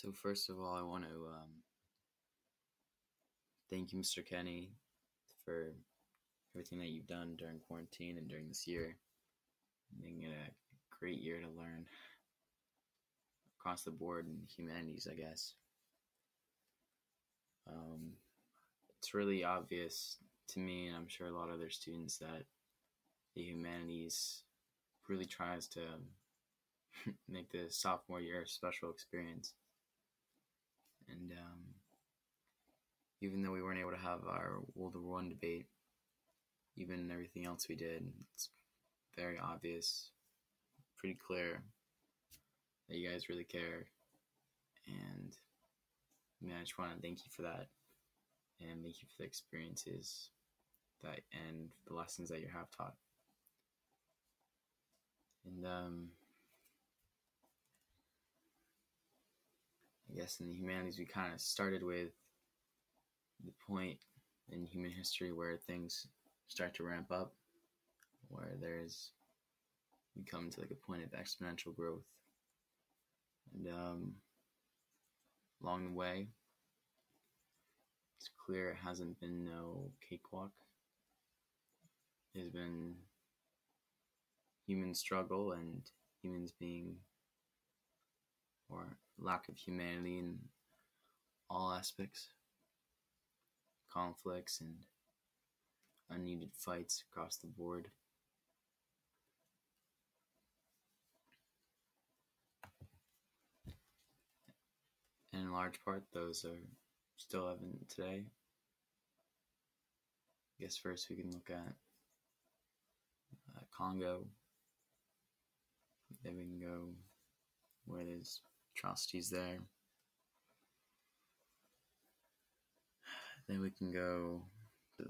So first of all, I want to thank you, Mr. Kenney, for everything that you've done during quarantine and during this year, making it a great year to learn across the board in humanities, I guess. It's really obvious to me, and I'm sure a lot of other students, that the humanities really tries to make the sophomore year a special experience. And even though we weren't able to have our World War I debate, even everything else we did, it's very obvious, pretty clear that you guys really care. And I mean, I just want to thank you for that, and thank you for the experiences that and the lessons that you have taught. And I guess in the humanities, we kind of started with the point in human history where things start to ramp up, where we come to like a point of exponential growth. And along the way, it's clear it hasn't been no cakewalk. There's been human struggle and humans being, or lack of humanity in all aspects, conflicts and unneeded fights across the board. And in large part, those are still evident today. I guess first we can look at Congo. Then we can go where there's atrocities there. Then we can go to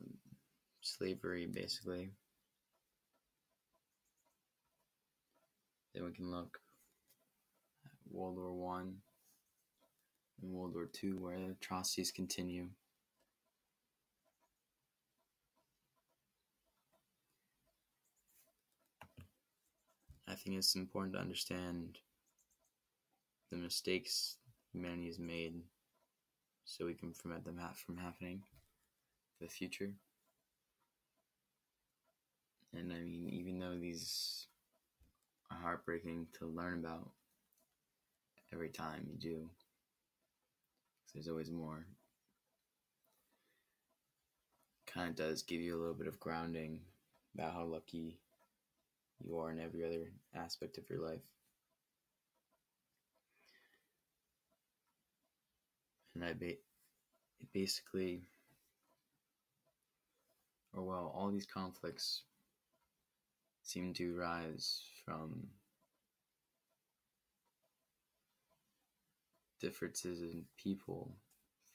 slavery, basically. Then we can look at World War I and World War II, where the atrocities continue. I think it's important to understand the mistakes humanity has made, so we can prevent them from happening in the future. And I mean, even though these are heartbreaking to learn about every time you do, because there's always more, kind of does give you a little bit of grounding about how lucky you are in every other aspect of your life. And all these conflicts seem to rise from differences in people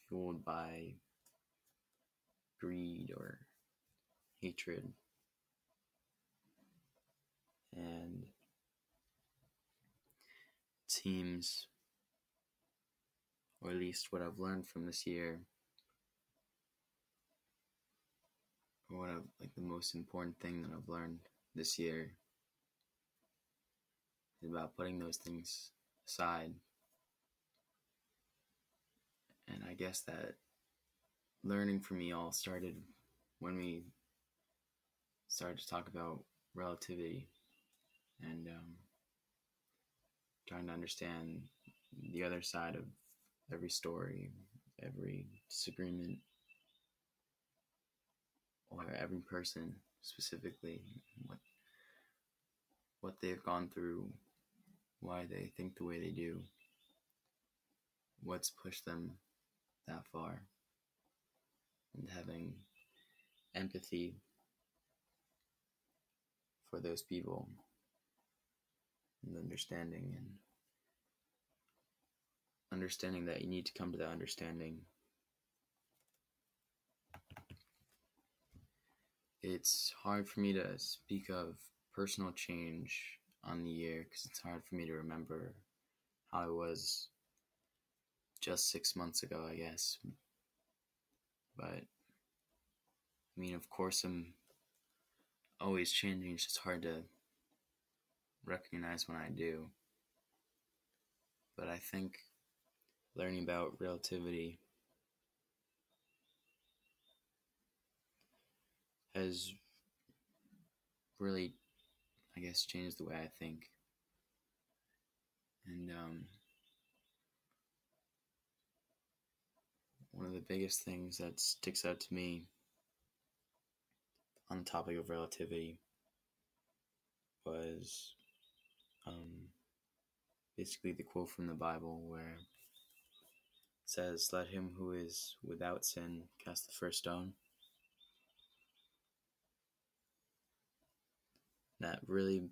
fueled by greed or hatred. And it seems, or at least what I've learned from this year, or the most important thing that I've learned this year, is about putting those things aside. And I guess that learning for me all started when we started to talk about relativity and trying to understand the other side of every story, every disagreement, or every person specifically, what they've gone through, why they think the way they do, what's pushed them that far, and having empathy for those people, and understanding and understanding that you need to come to that understanding. It's hard for me to speak of personal change on the year because it's hard for me to remember how I was just 6 months ago, I guess. But, I mean, of course I'm always changing. It's just hard to recognize when I do. But I think learning about relativity has really, I guess, changed the way I think. And one of the biggest things that sticks out to me on the topic of relativity was basically the quote from the Bible where it says, "Let him who is without sin cast the first stone." That really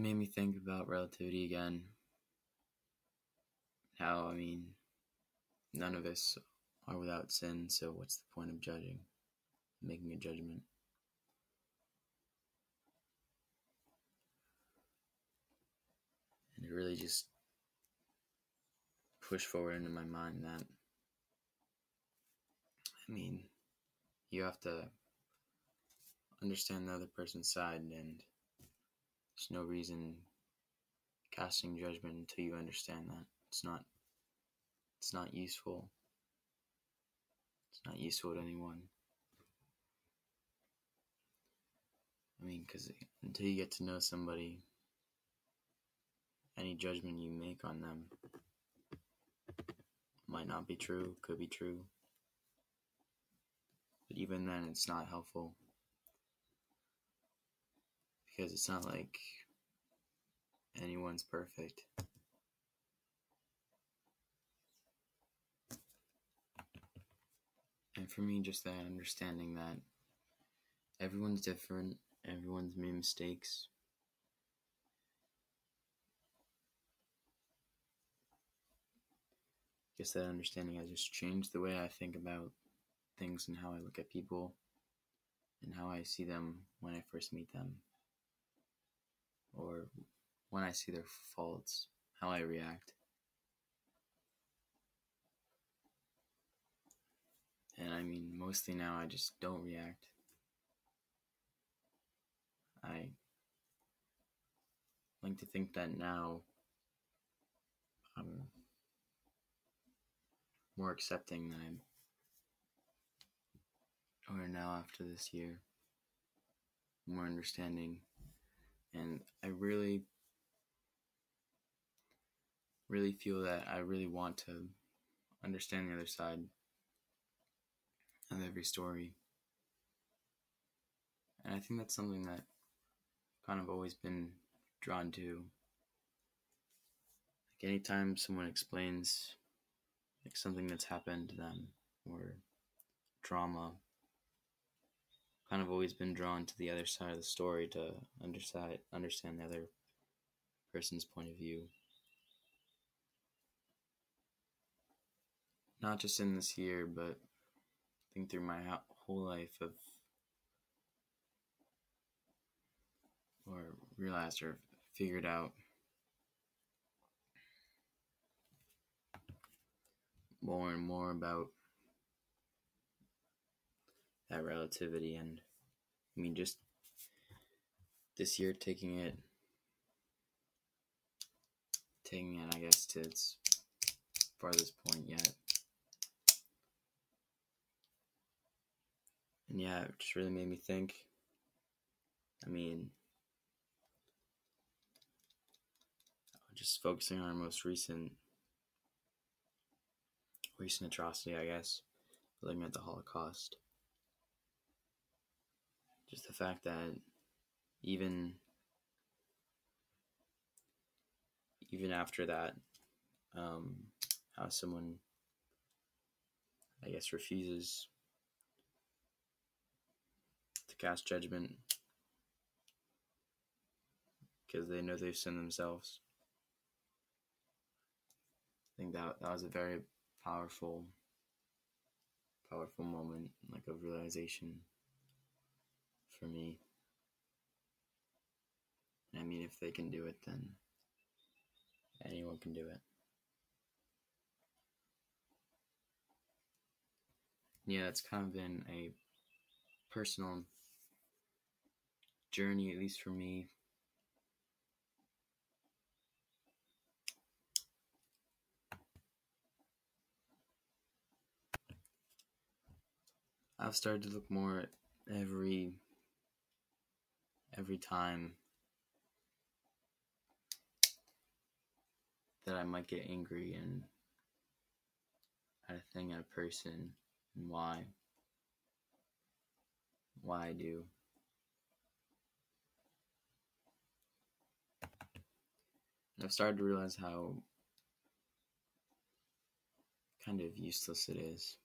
made me think about relativity again. How, I mean, none of us are without sin, so what's the point of judging, making a judgment? And it really just pushed forward into my mind that, I mean, you have to understand the other person's side, and there's no reason casting judgment until you understand that. It's not useful. It's not useful to anyone. I mean, because until you get to know somebody, any judgment you make on them might not be true, could be true. But even then, it's not helpful. Because it's not like anyone's perfect. And for me, just that understanding that everyone's different, everyone's made mistakes. Just that understanding has just changed the way I think about things and how I look at people and how I see them when I first meet them. Or when I see their faults, how I react. And I mean, mostly now I just don't react. I like to think that now I'm more accepting than or now after this year, more understanding. And I really feel that I really want to understand the other side of every story. And I think that's something that kind of always been drawn to. Like anytime someone explains like something that's happened to them or trauma, kind of always been drawn to the other side of the story to understand the other person's point of view. Not just in this year, but I think through my whole life realized or figured out more and more about that relativity. And I mean, just this year taking it I guess to its farthest point yet. And yeah, it just really made me think. I mean, just focusing on our most recent atrocity, I guess, looking at the Holocaust. Just the fact that even after that, how someone, I guess, refuses to cast judgment because they know they've sinned themselves. I think that was a very powerful moment, like of realization. For me. I mean, if they can do it, then anyone can do it. Yeah, that's kind of been a personal journey, at least for me. I've started to look more at every time that I might get angry and at a thing, at a person, and why I do. I've started to realize how kind of useless it is.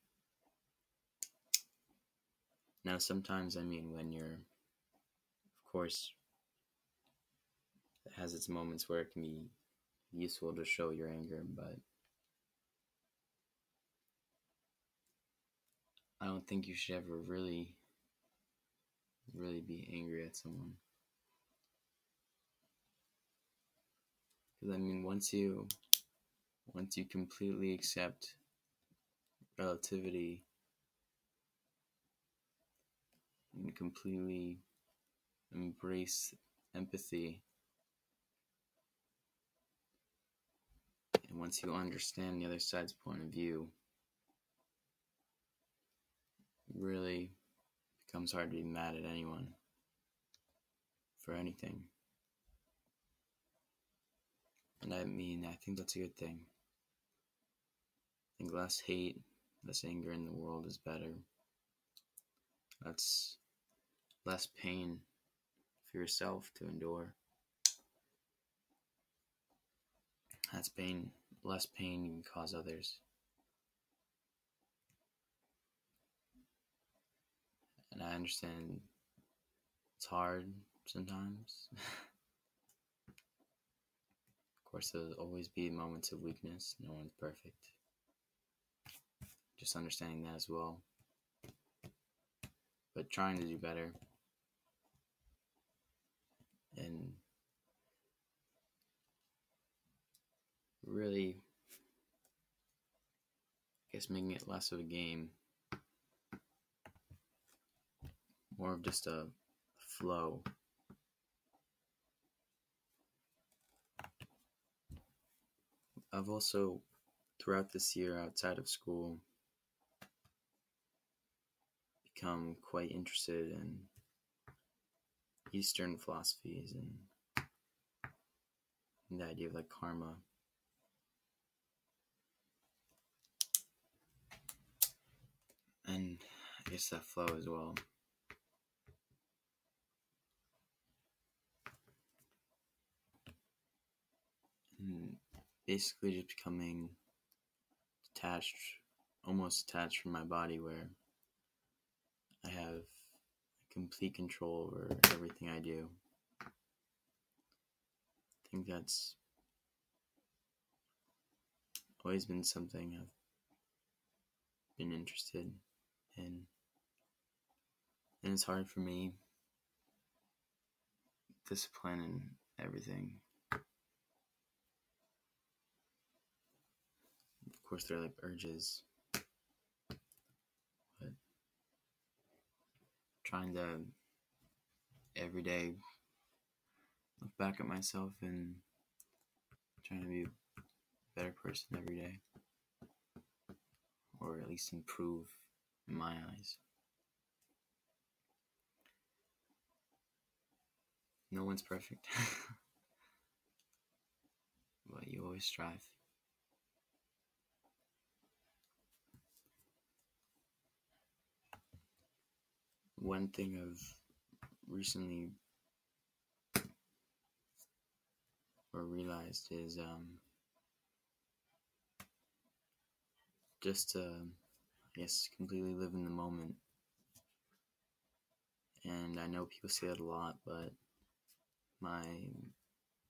Now, sometimes, I mean, when you're, of course, it has its moments where it can be useful to show your anger, but I don't think you should ever really be angry at someone. Because, I mean, once you completely accept relativity and completely embrace empathy, and once you understand the other side's point of view, it really becomes hard to be mad at anyone for anything. And I mean, I think that's a good thing. I think less hate, less anger in the world is better. That's less pain for yourself to endure. That's pain, less pain you can cause others. And I understand it's hard sometimes. Of course, there'll always be moments of weakness. No one's perfect. Just understanding that as well. But trying to do better. And really, I guess making it less of a game. More of just a flow. I've also, throughout this year outside of school, become quite interested in Eastern philosophies and the idea of like karma. And I guess that flow as well. And basically just becoming detached, almost detached from my body, where I have complete control over everything I do. I think that's always been something I've been interested in. And it's hard for me, discipline and everything. Of course, they're like urges, but trying to every day look back at myself and trying to be a better person every day, or at least improve in my eyes. No one's perfect, but you always strive. One thing I've recently realized is just to, I guess, completely live in the moment. And I know people say that a lot, but I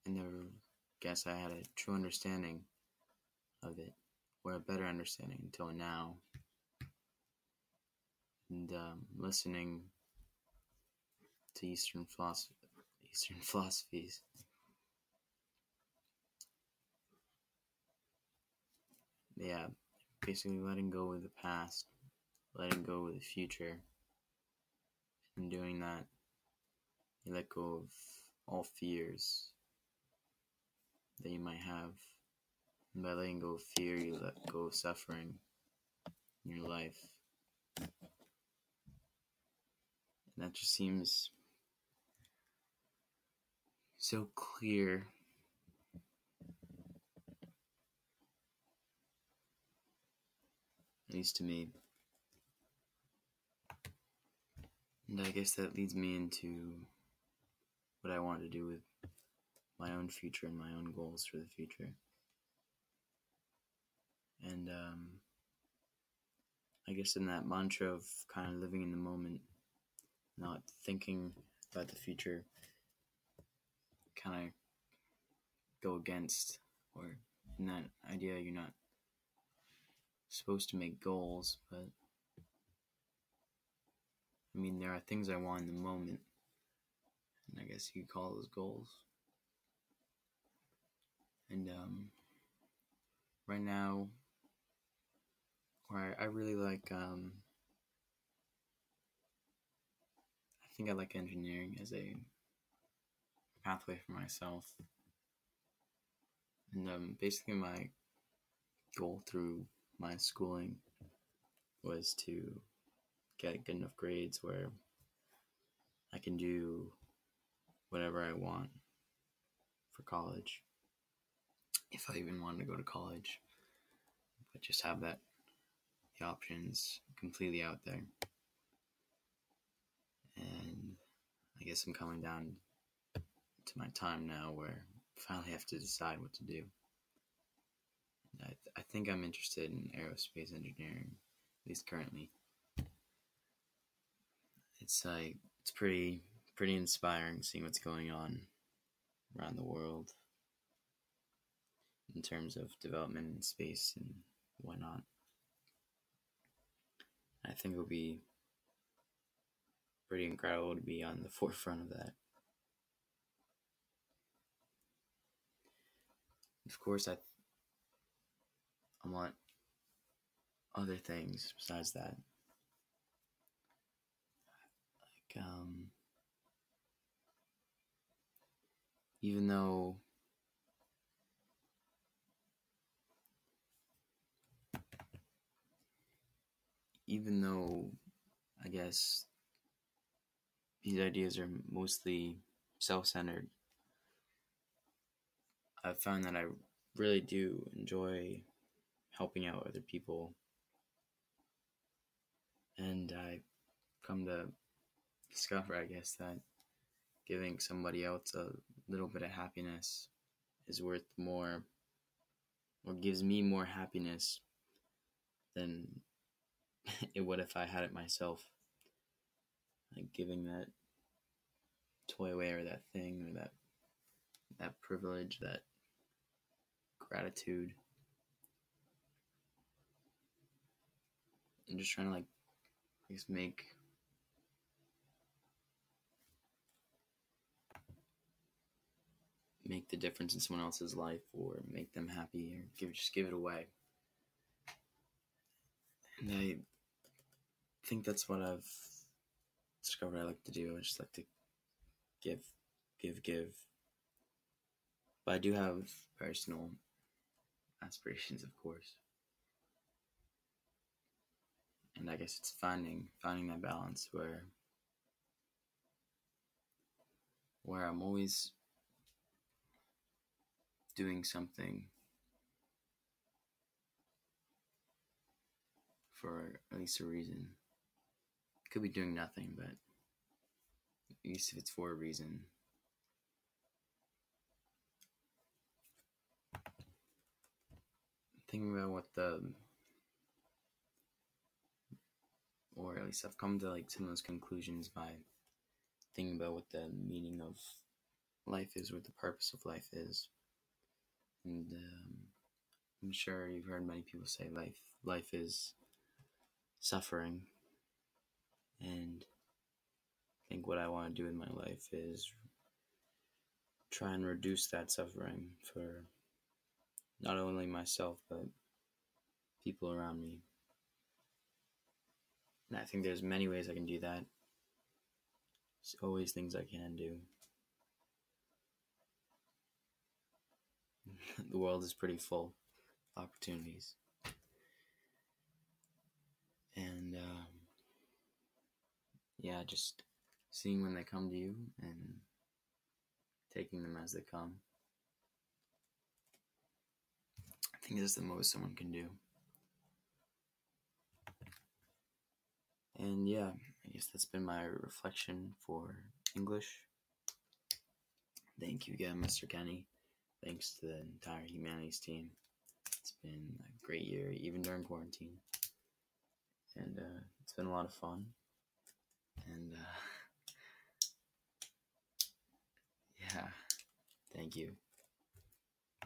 never guess I had a true understanding of it, or a better understanding until now. And listening to Eastern philosophies, yeah, basically letting go of the past, letting go of the future, and doing that, you let go of all fears that you might have, and by letting go of fear, you let go of suffering in your life. That just seems so clear. At least to me. And I guess that leads me into what I want to do with my own future and my own goals for the future. And I guess in that mantra of kind of living in the moment, not thinking about the future, kind of go against, or in that idea you're not supposed to make goals, but I mean there are things I want in the moment, and I guess you could call those goals. And right now, where I really like, I think I like engineering as a pathway for myself. And basically my goal through my schooling was to get good enough grades where I can do whatever I want for college, if I even wanted to go to college, but just have that, the options completely out there. And I guess I'm coming down to my time now where I finally have to decide what to do. And I think I'm interested in aerospace engineering, at least currently. It's like, it's pretty inspiring seeing what's going on around the world in terms of development in space and whatnot. I think it would be pretty incredible to be on the forefront of that. Of course, I want other things besides that. Like, even though I guess these ideas are mostly self-centered, I've found that I really do enjoy helping out other people. And I come to discover, I guess, that giving somebody else a little bit of happiness is worth more, or gives me more happiness than it would if I had it myself. Like giving that toy away, or that thing, or that privilege, that gratitude, and just trying to make the difference in someone else's life, or make them happy, or just give it away. And I think that's what I've discovered I like to do. I just like to give. But I do have personal aspirations, of course. And I guess it's finding that balance where I'm always doing something for at least a reason. Could be doing nothing, but at least if it's for a reason. Thinking about or at least I've come to some of those conclusions by thinking about what the meaning of life is, what the purpose of life is. And I'm sure you've heard many people say life is suffering. And I think what I want to do in my life is try and reduce that suffering for not only myself, but people around me. And I think there's many ways I can do that. There's always things I can do. The world is pretty full of opportunities. And, yeah, just seeing when they come to you and taking them as they come. I think that's the most someone can do. And yeah, I guess that's been my reflection for English. Thank you again, Mr. Kenney. Thanks to the entire humanities team. It's been a great year, even during quarantine. And it's been a lot of fun. And yeah, thank you.